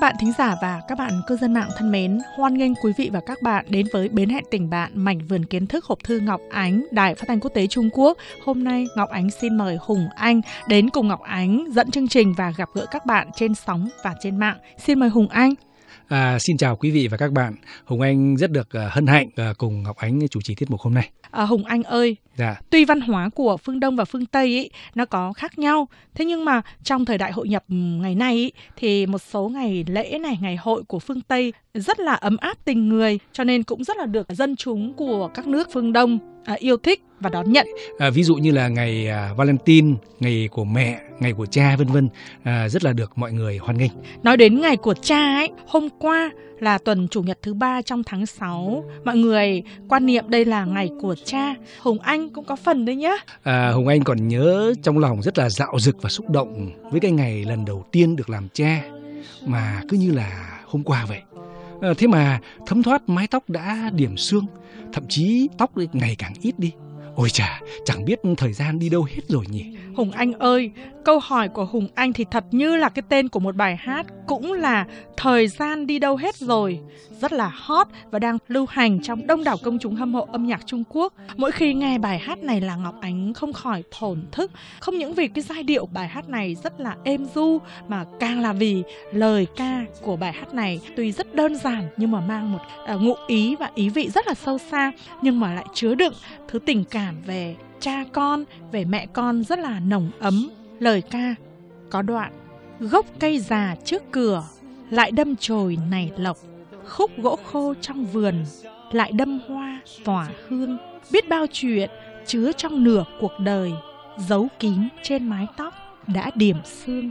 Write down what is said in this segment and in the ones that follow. Các bạn thính giả và các bạn cư dân mạng thân mến, hoan nghênh quý vị và các bạn đến với Bến Hẹn Tình Bạn, mảnh vườn kiến thức hộp thư Ngọc Ánh, Đài Phát thanh Quốc tế Trung Quốc. Hôm nay Ngọc Ánh xin mời Hùng Anh đến cùng Ngọc Ánh dẫn chương trình và gặp gỡ các bạn trên sóng và trên mạng. Xin mời Hùng Anh. Xin chào quý vị và các bạn. Hùng Anh rất được hân hạnh cùng Ngọc Ánh chủ trì tiết mục hôm nay. Hùng Anh ơi, dạ. Tuy văn hóa của phương Đông và phương Tây ý, nó có khác nhau, thế nhưng mà trong thời đại hội nhập ngày nay ý, thì một số ngày lễ này, ngày hội của phương Tây rất là ấm áp tình người, cho nên cũng rất là được dân chúng của các nước phương Đông yêu thích và đón nhận. Ví dụ như là ngày Valentine, ngày của mẹ, ngày của cha vân vân, rất là được mọi người hoan nghênh. Nói đến ngày của cha ấy, hôm qua là tuần chủ nhật thứ 3 trong tháng 6, mọi người quan niệm đây là ngày của cha. Hùng Anh cũng có phần đấy nhá. Hùng Anh còn nhớ trong lòng rất là dạo dực và xúc động với cái ngày lần đầu tiên được làm cha, mà cứ như là hôm qua vậy. Thế mà thấm thoát mái tóc đã điểm sương, thậm chí tóc ngày càng ít đi. Ôi chà, chẳng biết thời gian đi đâu hết rồi nhỉ. Hùng Anh ơi, câu hỏi của Hùng Anh thì thật như là cái tên của một bài hát, cũng là Thời Gian Đi Đâu Hết Rồi, rất là hot và đang lưu hành trong đông đảo công chúng hâm mộ âm nhạc Trung Quốc. Mỗi khi nghe bài hát này là Ngọc Ánh không khỏi thổn thức, không những vì cái giai điệu bài hát này rất là êm du, mà càng là vì lời ca của bài hát này tuy rất đơn giản nhưng mà mang một ngụ ý và ý vị rất là sâu xa, nhưng mà lại chứa đựng thứ tình cảm về cha con, về mẹ con rất là nồng ấm. Lời ca có đoạn: gốc cây già trước cửa lại đâm chồi nảy lộc, khúc gỗ khô trong vườn lại đâm hoa tỏa hương. Biết bao chuyện chứa trong nửa cuộc đời, giấu kín trên mái tóc đã điểm sương.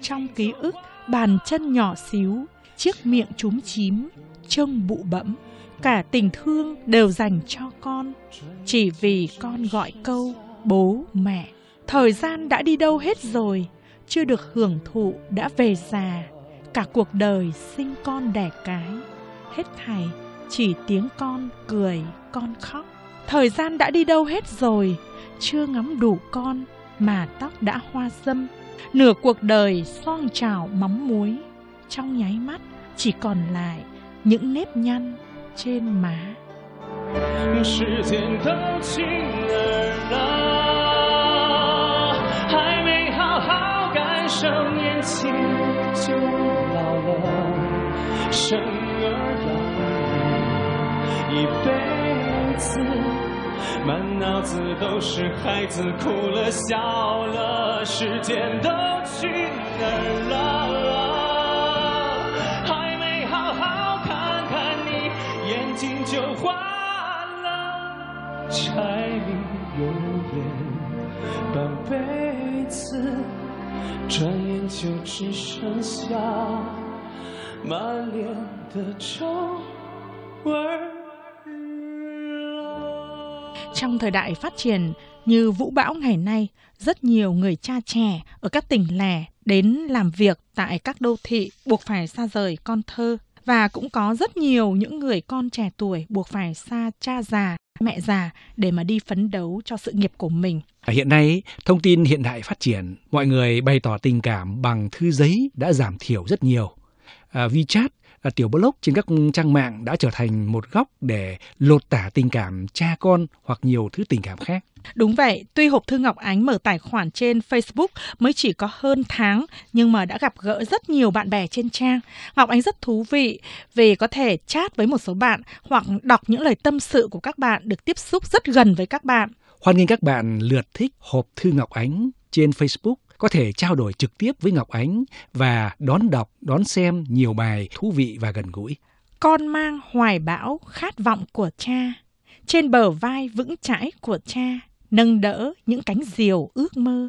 Trong ký ức bàn chân nhỏ xíu, chiếc miệng chúm chím trông bụ bẫm. Cả tình thương đều dành cho con, chỉ vì con gọi câu bố mẹ. Thời gian đã đi đâu hết rồi, chưa được hưởng thụ đã về già. Cả cuộc đời sinh con đẻ cái, hết thảy chỉ tiếng con cười con khóc. Thời gian đã đi đâu hết rồi, chưa ngắm đủ con mà tóc đã hoa râm. Nửa cuộc đời son trào mắm muối, trong nháy mắt chỉ còn lại những nếp nhăn trên má. Trong thời đại phát triển như vũ bão ngày nay, rất nhiều người cha trẻ ở các tỉnh lẻ đến làm việc tại các đô thị buộc phải xa rời con thơ. Và cũng có rất nhiều những người con trẻ tuổi buộc phải xa cha già, mẹ già để mà đi phấn đấu cho sự nghiệp của mình. Hiện nay, thông tin hiện đại phát triển, mọi người bày tỏ tình cảm bằng thư giấy đã giảm thiểu rất nhiều. WeChat, tiểu blog trên các trang mạng đã trở thành một góc để lột tả tình cảm cha con hoặc nhiều thứ tình cảm khác. Đúng vậy, tuy hộp thư Ngọc Ánh mở tài khoản trên Facebook mới chỉ có hơn tháng, nhưng mà đã gặp gỡ rất nhiều bạn bè trên trang. Ngọc Ánh rất thú vị vì có thể chat với một số bạn hoặc đọc những lời tâm sự của các bạn, được tiếp xúc rất gần với các bạn. Hoan nghênh các bạn lượt thích hộp thư Ngọc Ánh trên Facebook, có thể trao đổi trực tiếp với Ngọc Ánh và đón đọc, đón xem nhiều bài thú vị và gần gũi. Con mang hoài bão khát vọng của cha, trên bờ vai vững chãi của cha, nâng đỡ những cánh diều ước mơ.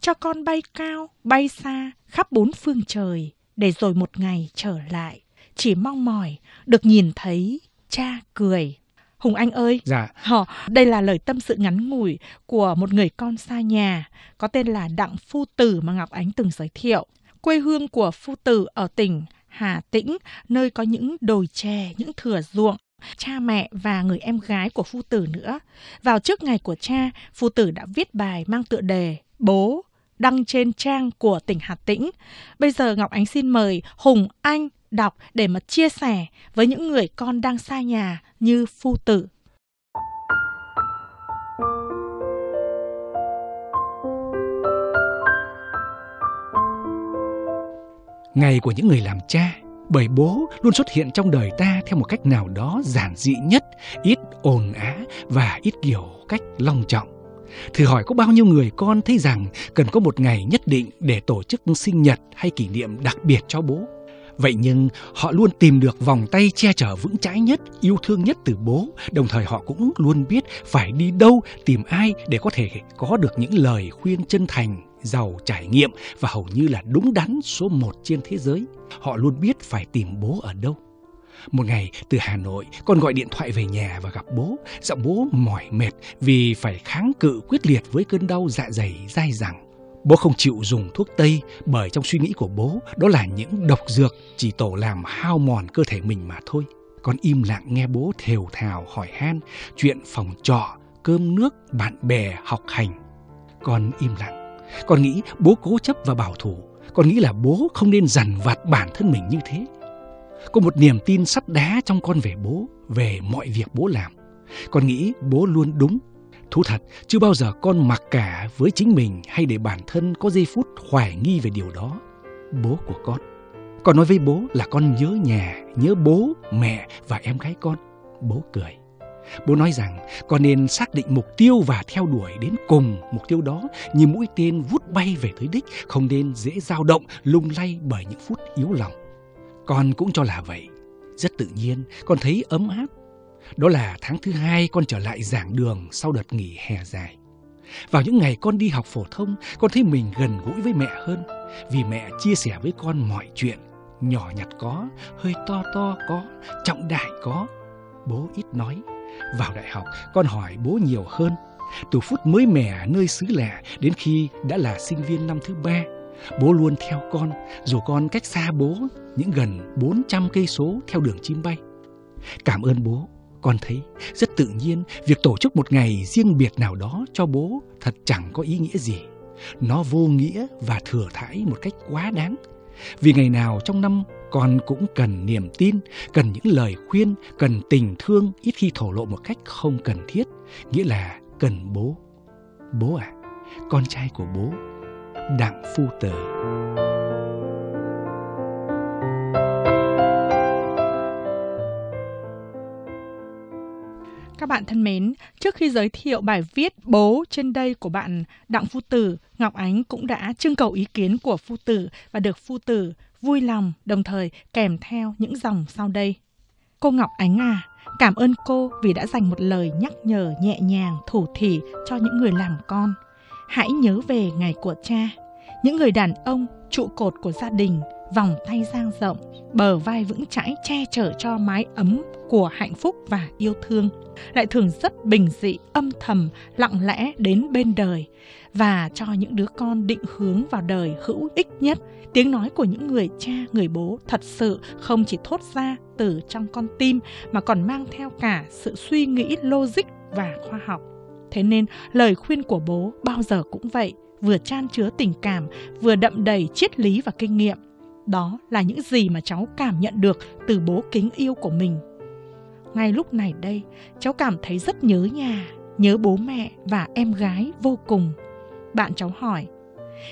Cho con bay cao, bay xa, khắp bốn phương trời, để rồi một ngày trở lại, chỉ mong mỏi được nhìn thấy cha cười. Hùng Anh ơi, dạ. Đây là lời tâm sự ngắn ngủi của một người con xa nhà, có tên là Đặng Phu Tử mà Ngọc Ánh từng giới thiệu. Quê hương của Phu Tử ở tỉnh Hà Tĩnh, nơi có những đồi chè, những thửa ruộng, cha mẹ và người em gái của Phu Tử nữa. Vào trước ngày của cha, Phu Tử đã viết bài mang tựa đề Bố, đăng trên trang của tỉnh Hà Tĩnh. Bây giờ Ngọc Ánh xin mời Hùng Anh đọc để mà chia sẻ với những người con đang xa nhà như Phu Tử. Ngày của những người làm cha, bởi bố luôn xuất hiện trong đời ta theo một cách nào đó giản dị nhất, ít ồn ào và ít kiểu cách long trọng. Thử hỏi có bao nhiêu người con thấy rằng cần có một ngày nhất định để tổ chức sinh nhật hay kỷ niệm đặc biệt cho bố. Vậy nhưng họ luôn tìm được vòng tay che chở vững chãi nhất, yêu thương nhất từ bố. Đồng thời họ cũng luôn biết phải đi đâu, tìm ai để có thể có được những lời khuyên chân thành, giàu trải nghiệm và hầu như là đúng đắn số một trên thế giới. Họ luôn biết phải tìm bố ở đâu. Một ngày từ Hà Nội, con gọi điện thoại về nhà và gặp bố. Giọng bố mỏi mệt vì phải kháng cự quyết liệt với cơn đau dạ dày dai dẳng. Bố không chịu dùng thuốc tây bởi trong suy nghĩ của bố đó là những độc dược chỉ tổ làm hao mòn cơ thể mình mà thôi. Con im lặng nghe bố thều thào hỏi han chuyện phòng trọ, cơm nước, bạn bè, học hành. Con im lặng. Con nghĩ bố cố chấp và bảo thủ. Con nghĩ là bố không nên dằn vặt bản thân mình như thế. Có một niềm tin sắt đá trong con về bố, về mọi việc bố làm. Con nghĩ bố luôn đúng. Thú thật, chưa bao giờ con mặc cả với chính mình hay để bản thân có giây phút hoài nghi về điều đó. Bố của con. Con nói với bố là con nhớ nhà, nhớ bố, mẹ và em gái con. Bố cười. Bố nói rằng con nên xác định mục tiêu và theo đuổi đến cùng mục tiêu đó như mũi tên vút bay về tới đích, không nên dễ dao động, lung lay bởi những phút yếu lòng. Con cũng cho là vậy. Rất tự nhiên, con thấy ấm áp. Đó là tháng thứ hai con trở lại giảng đường sau đợt nghỉ hè dài. Vào những ngày con đi học phổ thông, con thấy mình gần gũi với mẹ hơn. Vì mẹ chia sẻ với con mọi chuyện. Nhỏ nhặt có, hơi to to có, trọng đại có. Bố ít nói. Vào đại học, con hỏi bố nhiều hơn. Từ phút mới mẻ nơi xứ lạ đến khi đã là sinh viên năm thứ ba, bố luôn theo con, dù con cách xa bố những gần 400 cây số theo đường chim bay. Cảm ơn bố. Con thấy rất tự nhiên việc tổ chức một ngày riêng biệt nào đó cho bố thật chẳng có ý nghĩa gì. Nó vô nghĩa và thừa thãi một cách quá đáng. Vì ngày nào trong năm con cũng cần niềm tin, cần những lời khuyên, cần tình thương ít khi thổ lộ một cách không cần thiết. Nghĩa là cần bố. Bố à, con trai của bố. Đặng Phu Tử. Các bạn thân mến, trước khi giới thiệu bài viết Bố trên đây của bạn Đặng Phu Tử, Ngọc Ánh cũng đã trưng cầu ý kiến của Phu Tử và được Phu Tử vui lòng, đồng thời kèm theo những dòng sau đây. Cô Ngọc Ánh à, cảm ơn cô vì đã dành một lời nhắc nhở nhẹ nhàng, thủ thỉ cho những người làm con. Hãy nhớ về ngày của cha, những người đàn ông, trụ cột của gia đình, vòng tay dang rộng, bờ vai vững chãi che chở cho mái ấm của hạnh phúc và yêu thương, lại thường rất bình dị, âm thầm, lặng lẽ đến bên đời và cho những đứa con định hướng vào đời hữu ích nhất. Tiếng nói của những người cha, người bố thật sự không chỉ thốt ra từ trong con tim mà còn mang theo cả sự suy nghĩ logic và khoa học. Thế nên lời khuyên của bố bao giờ cũng vậy, vừa chan chứa tình cảm, vừa đậm đầy triết lý và kinh nghiệm. Đó là những gì mà cháu cảm nhận được từ bố kính yêu của mình. Ngay lúc này đây, cháu cảm thấy rất nhớ nhà, nhớ bố mẹ và em gái vô cùng. Bạn cháu hỏi,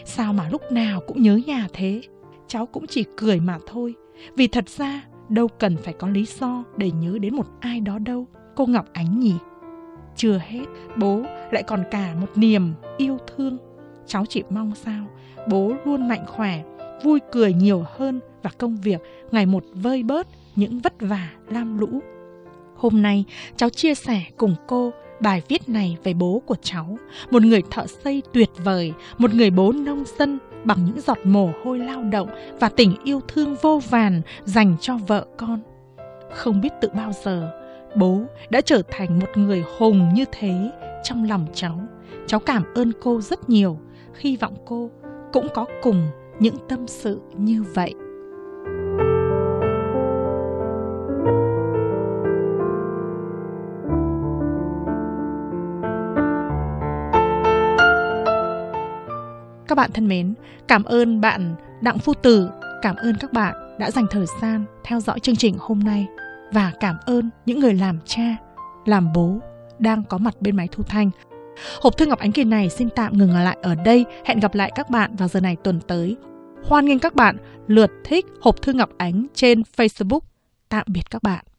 sao mà lúc nào cũng nhớ nhà thế? Cháu cũng chỉ cười mà thôi, vì thật ra đâu cần phải có lý do để nhớ đến một ai đó đâu, cô Ngọc Ánh nhỉ? Chưa hết, bố lại còn cả một niềm yêu thương. Cháu chỉ mong sao bố luôn mạnh khỏe, vui cười nhiều hơn và công việc ngày một vơi bớt những vất vả lam lũ. Hôm nay, cháu chia sẻ cùng cô bài viết này về bố của cháu, một người thợ xây tuyệt vời, một người bố nông dân bằng những giọt mồ hôi lao động và tình yêu thương vô vàn dành cho vợ con. Không biết từ bao giờ, bố đã trở thành một người hùng như thế trong lòng cháu. Cháu cảm ơn cô rất nhiều, hy vọng cô cũng có cùng những tâm sự như vậy. Các bạn thân mến, cảm ơn bạn Đặng Phu Tử, cảm ơn các bạn đã dành thời gian theo dõi chương trình hôm nay và cảm ơn những người làm cha, làm bố đang có mặt bên máy thu thanh. Hộp thư Ngọc Ánh kỳ này xin tạm ngừng lại ở đây. Hẹn gặp lại các bạn vào giờ này tuần tới. Hoan nghênh các bạn lượt thích hộp thư Ngọc Ánh trên Facebook. Tạm biệt các bạn.